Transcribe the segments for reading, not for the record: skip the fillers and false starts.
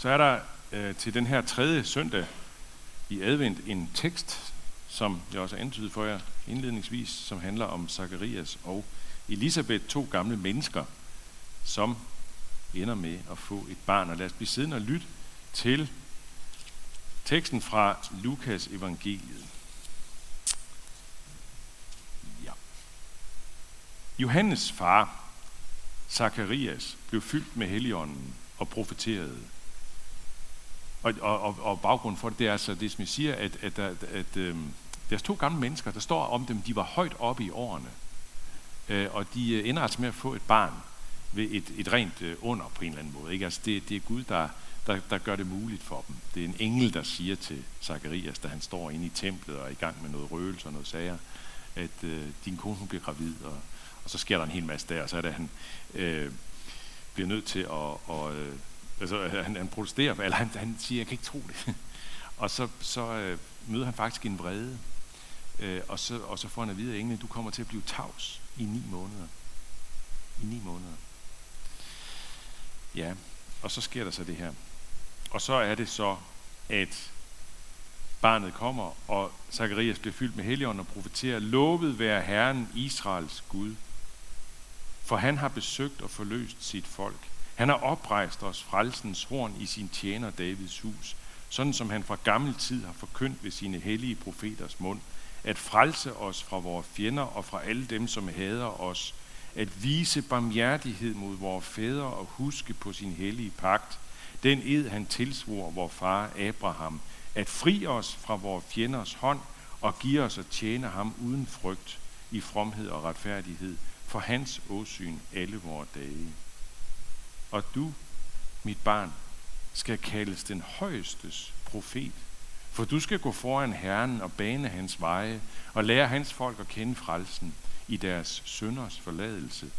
så er der til den her tredje søndag i advent en tekst, som jeg også antydede for jer indledningsvis, som handler om Zakarias og Elisabeth, to gamle mennesker, som ender med at få et barn. Og lad os blive siddende og lytte til teksten fra Lukas evangeliet. Ja. Johannes far, Zakarias, blev fyldt med Helligånden og profeterede. Og baggrunden for det, det er altså det, som jeg siger, at deres to gamle mennesker, der står om dem, de var højt oppe i årene. Og de ender altså med at få et barn ved et rent under på en eller anden måde. Ikke? Altså det er Gud, der gør det muligt for dem. Det er en engel, der siger til Zakarias, da han står inde i templet og er i gang med noget røgelse og noget sager, at din kone bliver gravid, og så sker der en hel masse der, og så er det, at han bliver nødt til at altså, han protesterer, eller han siger, jeg kan ikke tro det. Og så møder han faktisk en vrede, og så får han at vide af englene, du kommer til at blive tavs i 9 måneder. I 9 måneder. Ja, og så sker der så det her. Og så er det så, at barnet kommer, og Zakarias bliver fyldt med Helligånden og profeterer, lovet være Herren Israels Gud, for han har besøgt og forløst sit folk. Han har oprejst os frelsens horn i sin tjener Davids hus, sådan som han fra gammel tid har forkyndt ved sine hellige profeters mund, at frelse os fra vores fjender og fra alle dem, som hader os, at vise barmhjertighed mod vores fædre og huske på sin hellige pagt, den ed han tilsvor vor far Abraham, at fri os fra vores fjenders hånd og give os at tjene ham uden frygt i fromhed og retfærdighed for hans åsyn alle vores dage. Og du, mit barn, skal kaldes den højestes profet, for du skal gå foran Herren og bane hans veje og lære hans folk at kende frelsen i deres synders forladelse.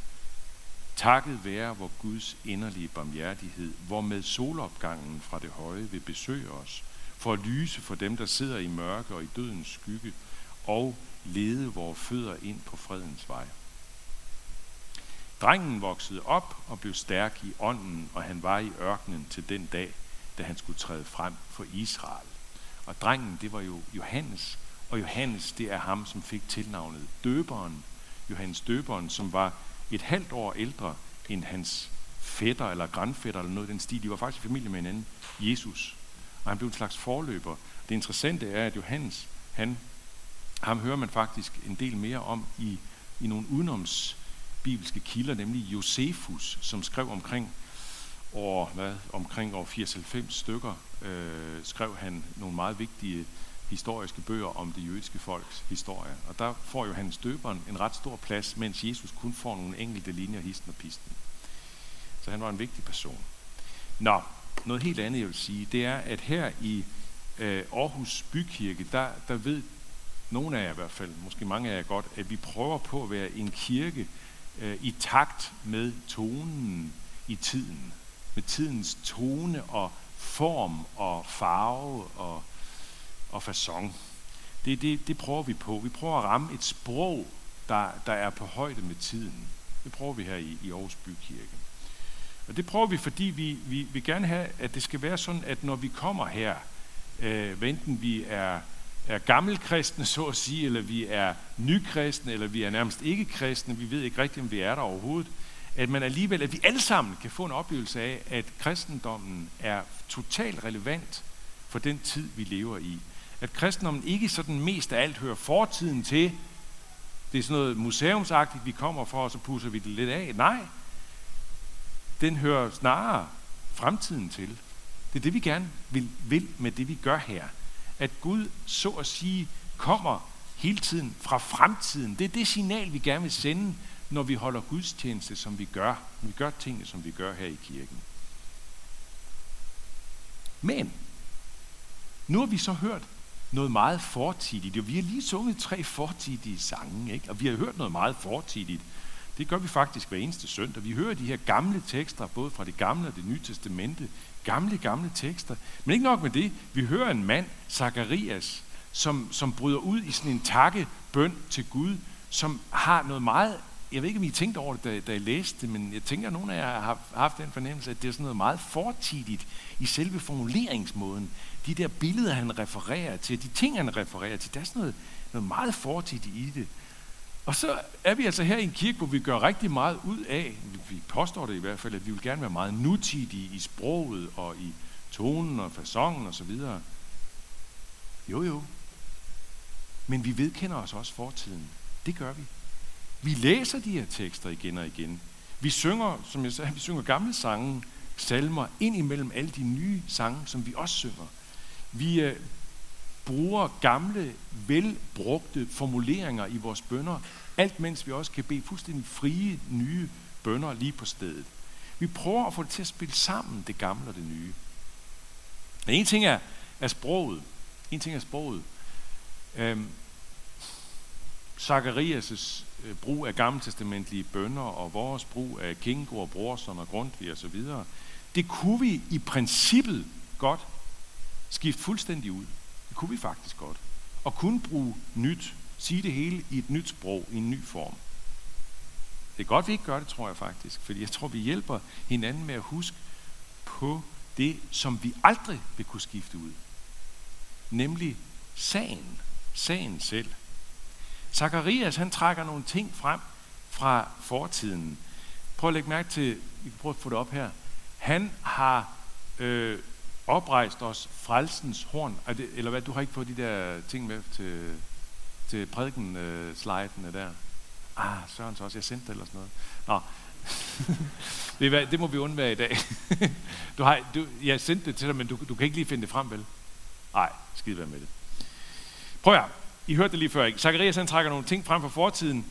Takket være vor Guds inderlige barmhjertighed, hvor med solopgangen fra det høje vil besøge os, for at lyse for dem, der sidder i mørke og i dødens skygge, og lede vores fødder ind på fredens vej. Drengen voksede op og blev stærk i ånden, og han var i ørkenen til den dag, da han skulle træde frem for Israel. Og drengen, det var jo Johannes, og Johannes, det er ham, som fik tilnavnet Døberen. Johannes Døberen, som var et halvt år ældre end hans fætter eller grandfætter eller noget i den stil. De var faktisk i familie med hinanden, Jesus. Og han blev en slags forløber. Det interessante er, at Johannes, ham hører man faktisk en del mere om i nogle udenoms bibelske kilder, nemlig Josefus, som skrev omkring år 80-90 stykker, skrev han nogle meget vigtige historiske bøger om det jødiske folks historie. Og der får Johannes Døberen en ret stor plads, mens Jesus kun får nogle enkelte linjer, histen og pisten. Så han var en vigtig person. Nå, noget helt andet, jeg vil sige, det er, at her i Aarhus Bykirke, der ved nogle af jer i hvert fald, måske mange af jer godt, at vi prøver på at være en kirke, i takt med tonen i tiden, med tidens tone og form og farve og facon. Det prøver vi på. Vi prøver at ramme et sprog, der er på højde med tiden. Det prøver vi her i Aarhus Bykirke. Og det prøver vi, fordi vi vil gerne have, at det skal være sådan, at når vi kommer her, enten vi er gammelkristne, så at sige, eller vi er nykristne, eller vi er nærmest ikke kristne, vi ved ikke rigtigt, om vi er der overhovedet, at vi alle sammen kan få en oplevelse af, at kristendommen er totalt relevant for den tid, vi lever i. At kristendommen ikke sådan mest af alt hører fortiden til, det er sådan noget museumsagtigt, vi kommer for, og så pusser vi det lidt af. Nej, den hører snarere fremtiden til. Det er det, vi gerne vil med det, vi gør her. At Gud, så at sige, kommer hele tiden fra fremtiden. Det er det signal, vi gerne vil sende, når vi holder gudstjeneste, som vi gør. Når vi gør tingene, som vi gør her i kirken. Men nu har vi så hørt noget meget fortidigt, og vi har lige sunget 3 fortidige sange, ikke? Og vi har hørt noget meget fortidigt. Det gør vi faktisk hver eneste søndag. Vi hører de her gamle tekster, både fra det gamle og det nye testamente. Gamle tekster. Men ikke nok med det. Vi hører en mand, Zakarias, som bryder ud i sådan en takkebøn til Gud, som har noget meget jeg ved ikke, om I tænkte over det, da I læste det, men jeg tænker, at nogle af jer har haft den fornemmelse, at det er sådan noget meget fortidigt i selve formuleringsmåden. De der billeder, han refererer til, de ting, han refererer til, der er sådan noget meget fortidigt i det. Og så er vi altså her i en kirke, hvor vi gør rigtig meget ud af, vi påstår det i hvert fald, at vi vil gerne være meget nutidige i sproget og i tonen og facongen og så videre. Jo. Men vi vedkender os også fortiden. Det gør vi. Vi læser de her tekster igen og igen. Vi synger, som jeg sagde, vi synger gamle sange, salmer, ind imellem alle de nye sange, som vi også synger. Vi bruger gamle, velbrugte formuleringer i vores bønner, alt mens vi også kan bede fuldstændig frie, nye bønner lige på stedet. Vi prøver at få det til at spille sammen, det gamle og det nye. Men en ting er sproget. En ting er sproget. Zakarias' brug af gammeltestamentlige bønner og vores brug af Kingo og Brorson og Grundtvig og så videre, det kunne vi i princippet godt skifte fuldstændig ud. Det kunne vi faktisk godt. Og kunne bruge nyt, sige det hele i et nyt sprog, i en ny form. Det er godt, vi ikke gør det, tror jeg faktisk. Fordi jeg tror, vi hjælper hinanden med at huske på det, som vi aldrig vil kunne skifte ud. Nemlig sagen selv. Zakarias, han trækker nogle ting frem fra fortiden. Prøv at lægge mærke til, vi kan prøve at få det op her. Han har oprejst os frelsens horn. Det, eller hvad, du har ikke fået de der ting med til prædiken-slidene der. Søren så også, jeg sendte det eller sådan noget. Nå. Det må vi undvære i dag. Jeg sendte det til dig, men du kan ikke lige finde det frem, vel? Nej, skide være med det. Prøv at I hørte det lige før, ikke? Zakarias, han trækker nogle ting frem fra fortiden,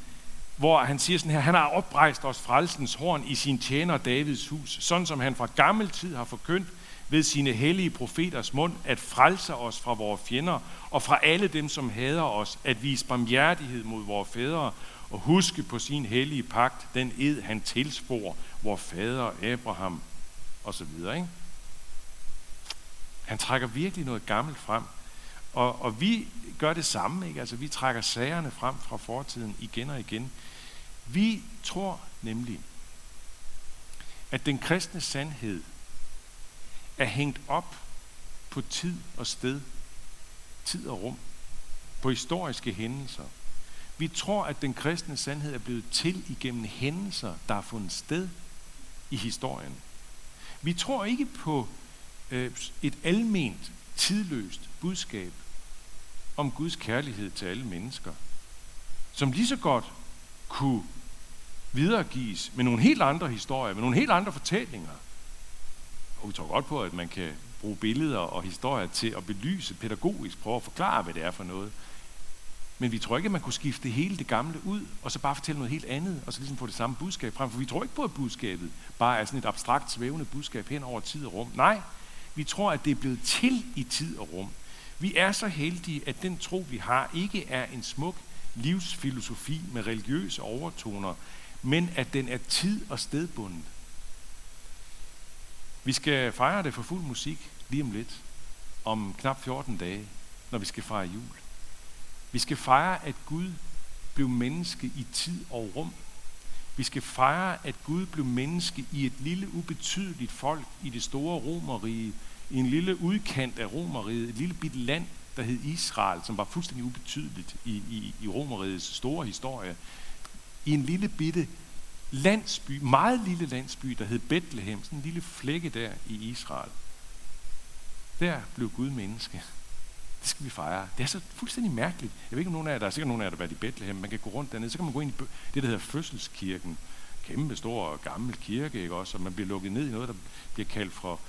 hvor han siger sådan her: han har oprejst os frelsens horn i sin tjener Davids hus, sådan som han fra gammel tid har forkyndt ved sine hellige profeters mund, at frelse os fra vores fjender og fra alle dem, som hader os, at vise barmhjertighed mod vores fædre og huske på sin hellige pagt, den ed, han tilsvor vores fader Abraham, og så videre, ikke? Han trækker virkelig noget gammelt frem. Og vi gør det samme, ikke? Altså, vi trækker sagerne frem fra fortiden igen og igen. Vi tror nemlig, at den kristne sandhed er hængt op på tid og sted, tid og rum, på historiske hændelser. Vi tror, at den kristne sandhed er blevet til igennem hændelser, der har fundet sted i historien. Vi tror ikke på et alment, tidløst budskab om Guds kærlighed til alle mennesker, som lige så godt kunne videregives med nogle helt andre historier, med nogle helt andre fortællinger. Og vi tror godt på, at man kan bruge billeder og historier til at belyse pædagogisk, prøve at forklare, hvad det er for noget. Men vi tror ikke, at man kunne skifte hele det gamle ud, og så bare fortælle noget helt andet, og så ligesom få det samme budskab frem. For vi tror ikke på, at budskabet bare er sådan et abstrakt, svævende budskab hen over tid og rum. Nej, vi tror, at det er blevet til i tid og rum. Vi er så heldige, at den tro, vi har, ikke er en smuk livsfilosofi med religiøse overtoner, men at den er tid- og stedbundet. Vi skal fejre det for fuld musik lige om lidt, om knap 14 dage, når vi skal fejre jul. Vi skal fejre, at Gud blev menneske i tid og rum. Vi skal fejre, at Gud blev menneske i et lille, ubetydeligt folk i det store Romerrige, i en lille udkant af Romerriget, et lille bitte land, der hed Israel, som var fuldstændig ubetydeligt i Romerrigets store historie, i en lille bitte landsby, meget lille landsby, der hed Bethlehem, sådan en lille flække der i Israel. Der blev Gud menneske. Det skal vi fejre. Det er så fuldstændig mærkeligt. Jeg ved ikke, om nogen af jer, der er sikkert nogen af jer, der har været i Bethlehem, man kan gå rundt dernede, så kan man gå ind i det, der hedder Fødselskirken, kæmpe stor og gammel kirke, ikke også? Og man bliver lukket ned i noget, der bliver kaldt for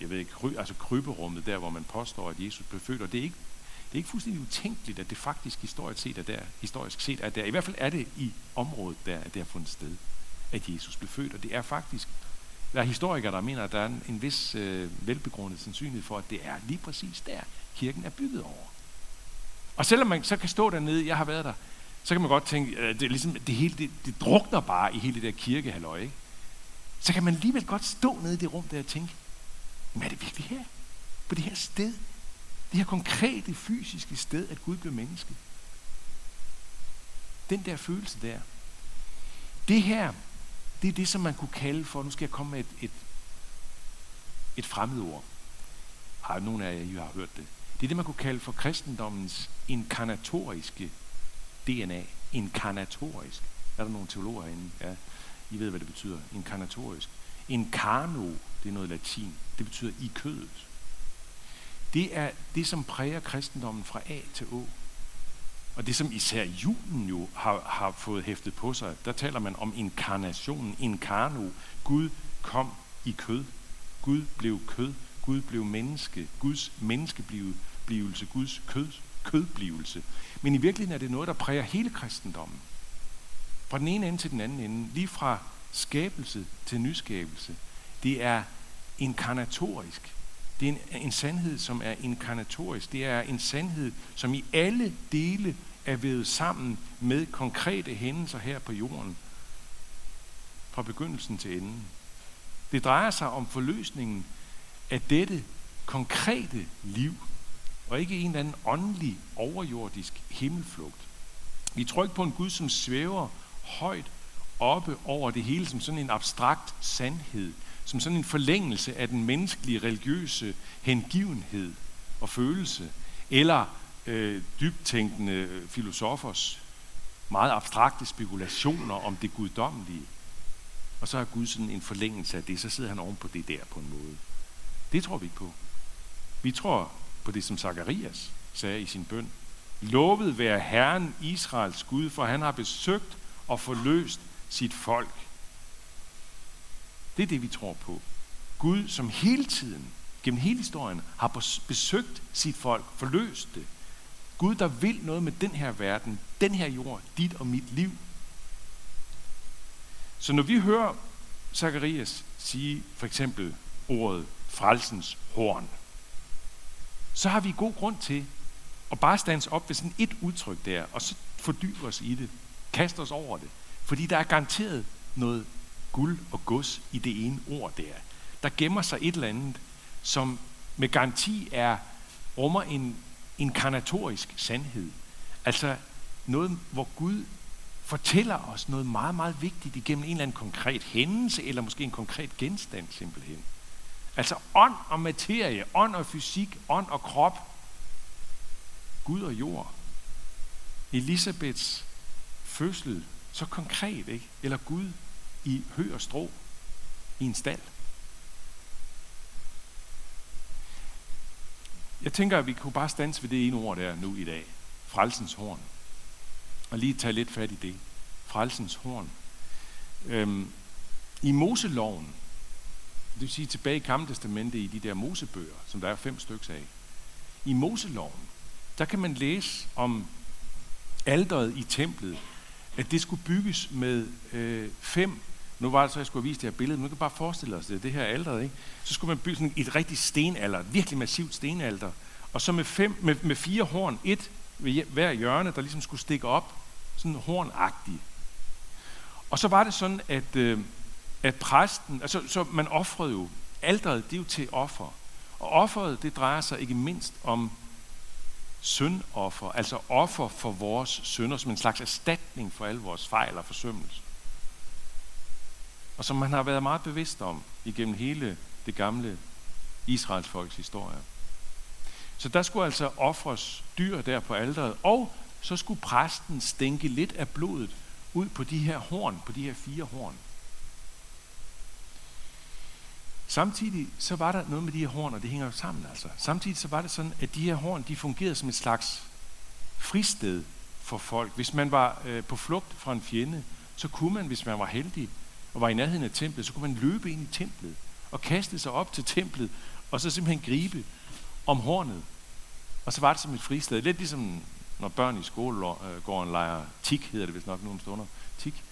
jeg ved ikke, kryberummet, der hvor man påstår, at Jesus blev født, og det er ikke fuldstændig utænkeligt, at det faktisk historisk set er der. I hvert fald er det i området der, at det har fundet sted, at Jesus blev født, og det er faktisk, der er historikere, der mener, at der er en vis velbegrundet sandsynlighed for, at det er lige præcis der, kirken er bygget over. Og selvom man så kan stå dernede, jeg har været der, så kan man godt tænke, at det hele drukner bare i hele det der kirkehalløj, ikke? Så kan man alligevel godt stå nede i det rum der og tænke, men er det virkelig her? På det her sted? Det her konkrete, fysiske sted, at Gud blev menneske? Den der følelse der. Det her, det er det, som man kunne kalde for, nu skal jeg komme med et fremmedord. Har nogen af jer, I har hørt det. Det er det, man kunne kalde for kristendommens inkarnatoriske DNA. Inkarnatorisk. Er der nogle teologer herinde? Ja, I ved, hvad det betyder. Inkarnatorisk. Incarno, det er noget latin. Det betyder i kødet. Det er det, som præger kristendommen fra A til Å. Og det, som især julen jo har fået hæftet på sig, der taler man om inkarnationen, incarno. Gud kom i kød. Gud blev kød. Gud blev menneske. Guds menneskeblivelse. Guds kødblivelse. Men i virkeligheden er det noget, der præger hele kristendommen. Fra den ene ende til den anden ende. Lige fra skabelse til nyskabelse. Det er inkarnatorisk. Det er en sandhed, som er inkarnatorisk. Det er en sandhed, som i alle dele er vævet sammen med konkrete hændelser her på jorden. Fra begyndelsen til enden. Det drejer sig om forløsningen af dette konkrete liv, og ikke en eller anden åndelig, overjordisk himmelflugt. Vi tror ikke på en Gud, som svæver højt oppe over det hele, som sådan en abstrakt sandhed, som sådan en forlængelse af den menneskelige, religiøse hengivenhed og følelse, eller dybtænkende filosofers meget abstrakte spekulationer om det guddommelige. Og så er Gud sådan en forlængelse af det, så sidder han oven på det der på en måde. Det tror vi ikke på. Vi tror på det, som Zakarias sagde i sin bøn. Lovet være Herren Israels Gud, for han har besøgt og forløst sit folk. Det er det, vi tror på. Gud, som hele tiden, gennem hele historien, har besøgt sit folk, forløst det. Gud, der vil noget med den her verden, den her jord, dit og mit liv. Så når vi hører Zakarias sige for eksempel ordet frelsens horn, så har vi god grund til at bare stands op ved sådan et udtryk der, og så fordybe os i det, kaste os over det, fordi der er garanteret noget guld og gods i det ene ord der. Der gemmer sig et eller andet, som med garanti rummer en inkarnatorisk sandhed. Altså noget, hvor Gud fortæller os noget meget, meget vigtigt igennem en eller anden konkret hændelse, eller måske en konkret genstand simpelthen. Altså ånd og materie, ånd og fysik, ånd og krop, Gud og jord. Elisabeths fødsel, så konkret, ikke? Eller Gud i hø og strå, i en stald. Jeg tænker, at vi kunne bare standse ved det ene ord der nu i dag. Frelsens horn. Og lige tage lidt fat i det. Frelsens horn. I Moseloven, det vil sige tilbage i Gamle Testamente, i de der Mosebøger, som der er 5 stykker af. I Moseloven, der kan man læse om alteret i templet, at det skulle bygges med 5. Nu var det så, jeg skulle vise det her billede, men nu kan bare forestille os det her alteret, ikke? Så skulle man bygge sådan et rigtigt stenalter, et virkelig massivt stenalter, og så med 4 horn, et ved hver hjørne, der ligesom skulle stikke op, sådan hornagtigt. Og så var det sådan, at præsten, altså så man ofrede jo, alteret det er jo til offer, og offeret det drejer sig ikke mindst om syndoffer, altså offer for vores synder, som en slags erstatning for alle vores fejl og forsømmelser. Og som man har været meget bevidst om igennem hele det gamle Israels folks historie. Så der skulle altså ofres dyr der på alteret, og så skulle præsten stænke lidt af blodet ud på de her horn, på de her 4 horn. Samtidig så var der noget med de her horn, og det hænger jo sammen altså. Samtidig så var det sådan, at de her horn, de fungerede som et slags fristed for folk. Hvis man var på flugt fra en fjende, så kunne man, hvis man var heldig og var i nærheden af templet, så kunne man løbe ind i templet og kaste sig op til templet, og så simpelthen gribe om hornet. Og så var det som et fristed. Lidt ligesom når børn i skolegården leger tik, hedder det vist nok nu om stunder, tik.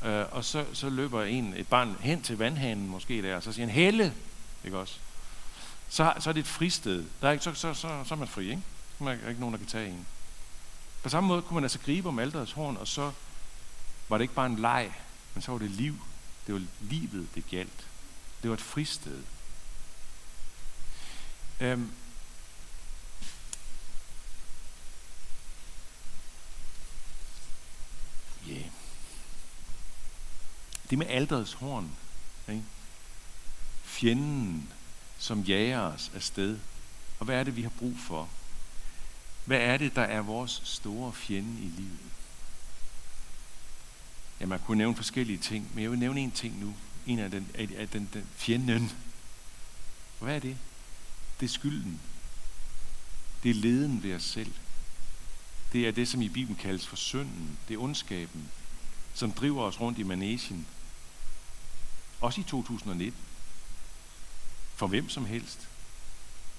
Og så løber et barn hen til vandhanen måske der, og så siger han, helle, ikke også? Så er det et fristed. Der er ikke, så er man fri, ikke? Der er ikke nogen, der kan tage en. På samme måde kunne man altså gribe om alterets horn, og så var det ikke bare en leg, men så var det liv. Det var livet, det gjaldt. Det var et fristed. Det med alterets horn. Ikke? Fjenden, som jager os afsted. Og hvad er det, vi har brug for? Hvad er det, der er vores store fjende i livet? Ja, man kunne nævne forskellige ting, men jeg vil nævne en ting nu. En af den fjenden. Og hvad er det? Det er skylden. Det er leden ved os selv. Det er det, som i Bibelen kaldes for synden. Det er ondskaben, som driver os rundt i manegen. Også i 2019. For hvem som helst.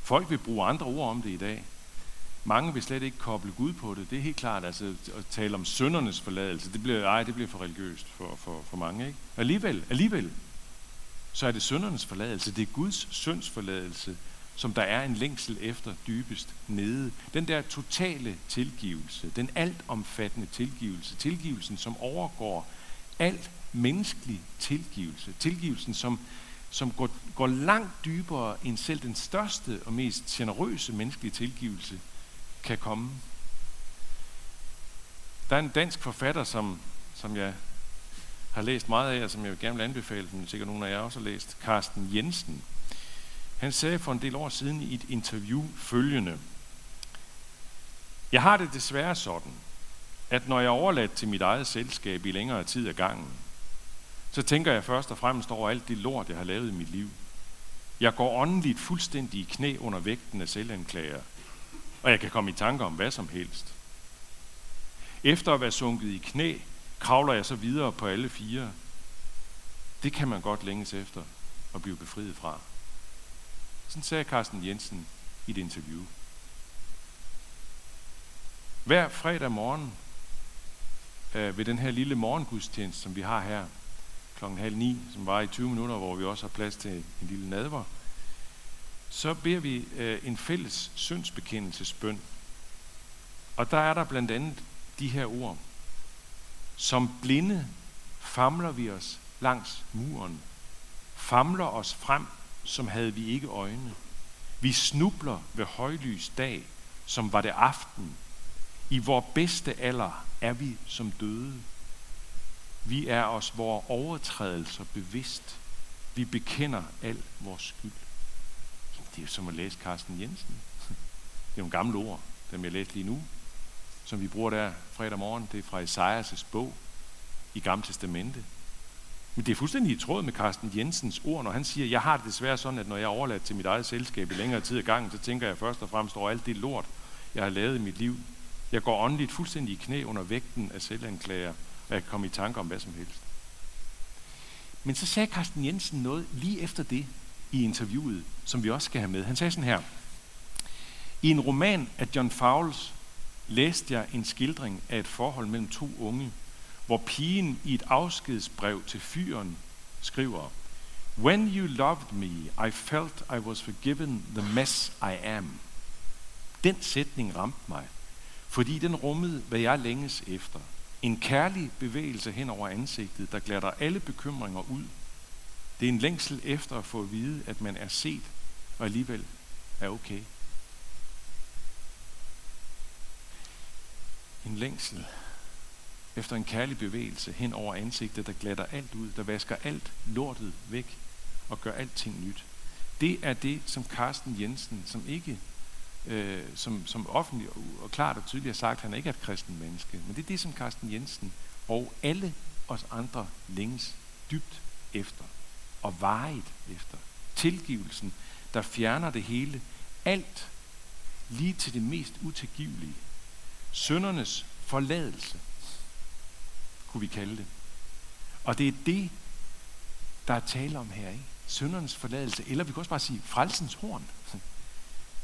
Folk vil bruge andre ord om det i dag. Mange vil slet ikke koble Gud på det. Det er helt klart, altså, at tale om syndernes forladelse, det bliver for religiøst for mange. Ikke? Alligevel, så er det syndernes forladelse. Det er Guds synds forladelse, som der er en længsel efter dybest nede. Den der totale tilgivelse, den altomfattende tilgivelse, tilgivelsen, som overgår alt menneskelig tilgivelse, tilgivelsen, som går langt dybere end selv den største og mest generøse menneskelige tilgivelse kan komme. Der er en dansk forfatter, som jeg har læst meget af, og som jeg gerne vil anbefale, som sikkert nogen af jer også har læst, Carsten Jensen. Han sagde for en del år siden i et interview følgende: "Jeg har det desværre sådan, at når jeg er overladt til mit eget selskab i længere tid af gangen, så tænker jeg først og fremmest over alt det lort, jeg har lavet i mit liv. Jeg går åndeligt fuldstændig i knæ under vægten af selvanklager, og jeg kan komme i tanker om hvad som helst. Efter at være sunket i knæ, kravler jeg så videre på alle fire. Det kan man godt længes efter at blive befriet fra." Sådan sagde Carsten Jensen i et interview. Hver fredag morgen ved den her lille morgengudstjeneste, som vi har her, 8:30, som var i 20 minutter, hvor vi også har plads til en lille nadver, så beder vi en fælles syndsbekendelsesbøn. Og der blandt andet de her ord: "Som blinde famler vi os langs muren, famler os frem, som havde vi ikke øjne. Vi snubler ved højlys dag, som var det aften. I vor bedste alder er vi som døde. Vi er os vores overtrædelser bevidst. Vi bekender al vores skyld." Det er som at læse Carsten Jensen. Det er nogle gamle ord, dem jeg læste lige nu, som vi bruger der fredag morgen. Det er fra Isaias' bog i Gamle Testamente. Men det er fuldstændig i tråd med Carsten Jensens ord, når han siger: "Jeg har det desværre sådan, at når jeg er overladt til mit eget selskab i længere tid ad gangen, så tænker jeg først og fremmest over alt det lort, jeg har lavet i mit liv. Jeg går åndeligt fuldstændig i knæ under vægten af selvanklager, og jeg kan komme i tanker om hvad som helst." Men så sagde Carsten Jensen noget lige efter det i interviewet, som vi også skal have med. Han sagde sådan her: "I en roman af John Fowles læste jeg en skildring af et forhold mellem to unge, hvor pigen i et afskedsbrev til fyren skriver: 'When you loved me, I felt I was forgiven the mess I am.' Den sætning ramte mig, fordi den rummede, hvad jeg længes efter. En kærlig bevægelse hen over ansigtet, der glatter alle bekymringer ud. Det er en længsel efter at få at vide, at man er set og alligevel er okay." En længsel efter en kærlig bevægelse hen over ansigtet, der glatter alt ud, der vasker alt lortet væk og gør alting nyt. Det er det, som Carsten Jensen, som offentligt og klart og tydeligt har sagt, han ikke er et kristen menneske, men det er det, som Carsten Jensen og alle os andre længes dybt efter og varigt efter. Tilgivelsen, der fjerner det hele, alt lige til det mest utilgivelige. Syndernes forladelse, kunne vi kalde det. Og det er det, der er tale om her, ikke? Syndernes forladelse, eller vi kan også bare sige frelsens horn.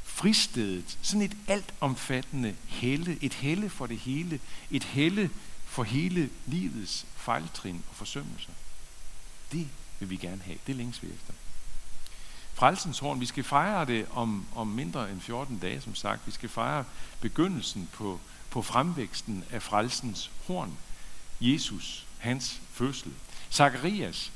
Fristedet, sådan et altomfattende helle, et helle for det hele, et helle for hele livets fejltrin og forsømmelser. Det vil vi gerne have, det længes vi efter. Frelsens horn, vi skal fejre det om mindre end 14 dage, som sagt. Vi skal fejre begyndelsen på fremvæksten af frelsens horn. Jesus, hans fødsel. Zakarias,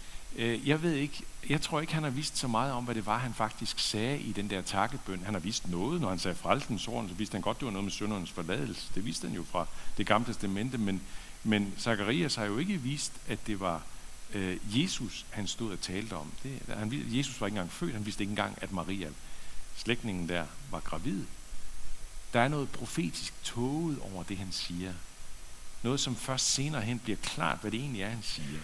jeg tror ikke, han har vidst så meget om, hvad det var, han faktisk sagde i den der takkebøn. Han har vidst noget, når han sagde frelsens horn, så vidste han godt, det var noget med syndernes forladelse. Det vidste han jo fra Det Gamle Testamente, men Zakarias har jo ikke vist, at det var Jesus, han stod og talte om. Jesus var ikke engang født, han vidste ikke engang, at Maria, slægtningen der, var gravid. Der er noget profetisk tåget over det, han siger. Noget, som først senere hen bliver klart, hvad det egentlig er, han siger.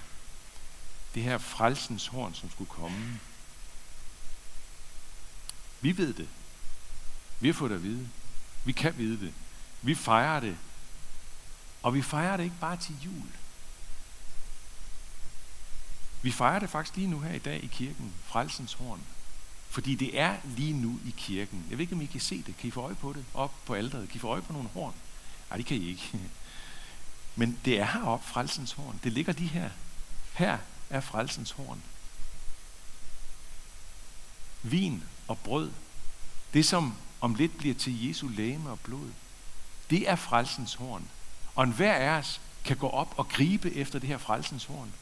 Det her frelsens horn, som skulle komme. Vi ved det. Vi har fået det at vide. Vi kan vide det. Vi fejrer det. Og vi fejrer det ikke bare til jul. Vi fejrer det faktisk lige nu her i dag i kirken, frelsens horn. Fordi det er lige nu i kirken. Jeg ved ikke, om I kan se det. Kan I få øje på det? Op på alteret. Kan I få øje på nogle horn? Nej, det kan I ikke. Men det er heroppe, frelsens horn. Det ligger lige her. Her er frelsens horn. Vin og brød. Det, som om lidt bliver til Jesu legeme og blod. Det er frelsens horn. Og enhver af os kan gå op og gribe efter det her frelsens horn.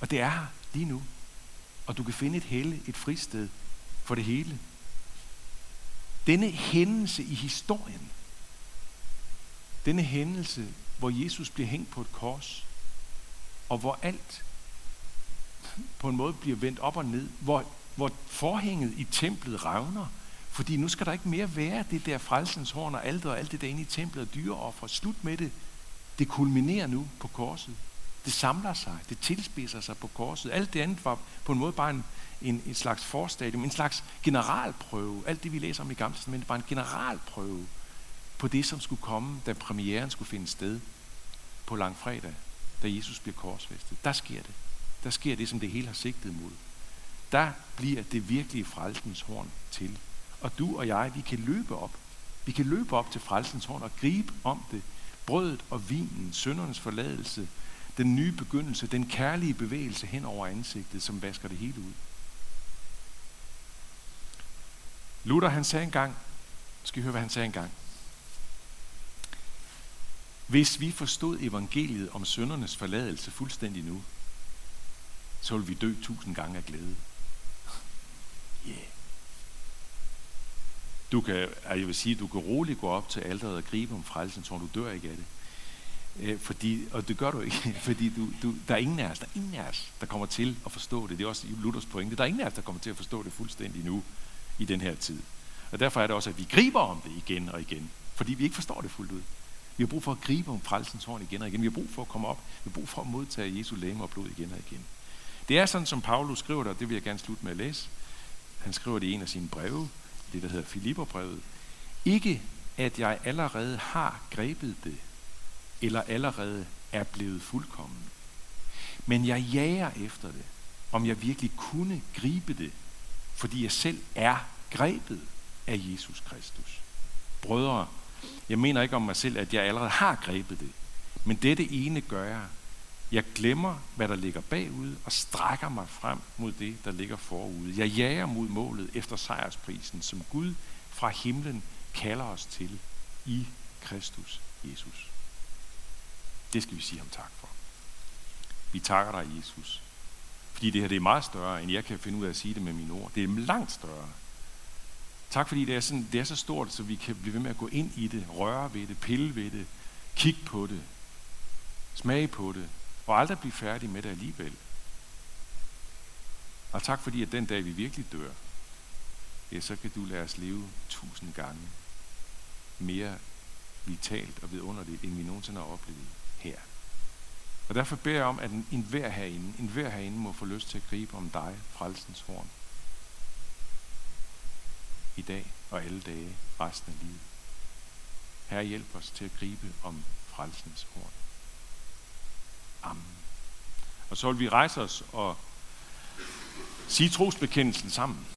Og det er her lige nu. Og du kan finde et helle, et fristed for det hele. Denne hændelse i historien. Denne hændelse, hvor Jesus bliver hængt på et kors. Og hvor alt på en måde bliver vendt op og ned. Hvor forhænget i templet revner. Fordi nu skal der ikke mere være det der frelsens horn og alt det der inde i templet og dyreoffer. Slut med det. Det kulminerer nu på korset. Det samler sig, det tilspidser sig på korset. Alt det andet var på en måde bare en slags forstadium, en slags generalprøve. Alt det, vi læser om i Gamle Testamentet, var en generalprøve på det, som skulle komme, da premieren skulle finde sted på langfredag, da Jesus bliver korsfæstet. Der sker det. Der sker det, som det hele har sigtet mod. Der bliver det virkelige frelsens horn til. Og du og jeg, vi kan løbe op. Vi kan løbe op til frelsens horn og gribe om det. Brødet og vinen, syndernes forladelse, den nye begyndelse, den kærlige bevægelse hen over ansigtet, som vasker det hele ud. Luther, han sagde engang, skal I høre, hvad han sagde engang? Hvis vi forstod evangeliet om syndernes forladelse fuldstændig nu, så ville vi dø 1000 gange af glæde. Yeah. Jeg vil sige, du kan roligt gå op til alteret og gribe om frelsen, så du dør ikke af det. Og det gør du ikke, fordi der er ingen af os, der kommer til at forstå det. Det er også Luthers pointe. Der er ingen af os, der kommer til at forstå det fuldstændig nu i den her tid. Og derfor er det også, at vi griber om det igen og igen, fordi vi ikke forstår det fuldt ud. Vi har brug for at gribe om frelsens horn igen og igen. Vi har brug for at komme op. Vi har brug for at modtage Jesu legeme og blod igen og igen. Det er sådan, som Paulus skriver det, og det vil jeg gerne slutte med at læse. Han skriver det i en af sine breve, det der hedder Filipperbrevet. Ikke at jeg allerede har grebet det, eller allerede er blevet fuldkommen. Men jeg jager efter det, om jeg virkelig kunne gribe det, fordi jeg selv er grebet af Jesus Kristus. Brødre, jeg mener ikke om mig selv, at jeg allerede har grebet det, men dette ene gør jeg. Jeg glemmer, hvad der ligger bagud, og strækker mig frem mod det, der ligger forude. Jeg jager mod målet efter sejrsprisen, som Gud fra himlen kalder os til i Kristus Jesus. Det skal vi sige ham tak for. Vi takker dig, Jesus. Fordi det her, det er meget større, end jeg kan finde ud af at sige det med mine ord. Det er langt større. Tak, fordi det er så stort, så vi kan blive ved med at gå ind i det, røre ved det, pille ved det, kigge på det, smage på det, og aldrig blive færdige med det alligevel. Og tak, fordi at den dag, vi virkelig dør, ja, så kan du lade os leve 1000 gange mere vitalt og vidunderligt, end vi nogensinde har oplevet her. Og derfor beder jeg om, at enhver herinde må få lyst til at gribe om dig, frelsens horn, i dag og alle dage, resten af livet. Herre, hjælp os til at gribe om frelsens horn. Amen. Og så vil vi rejse os og sige trosbekendelsen sammen.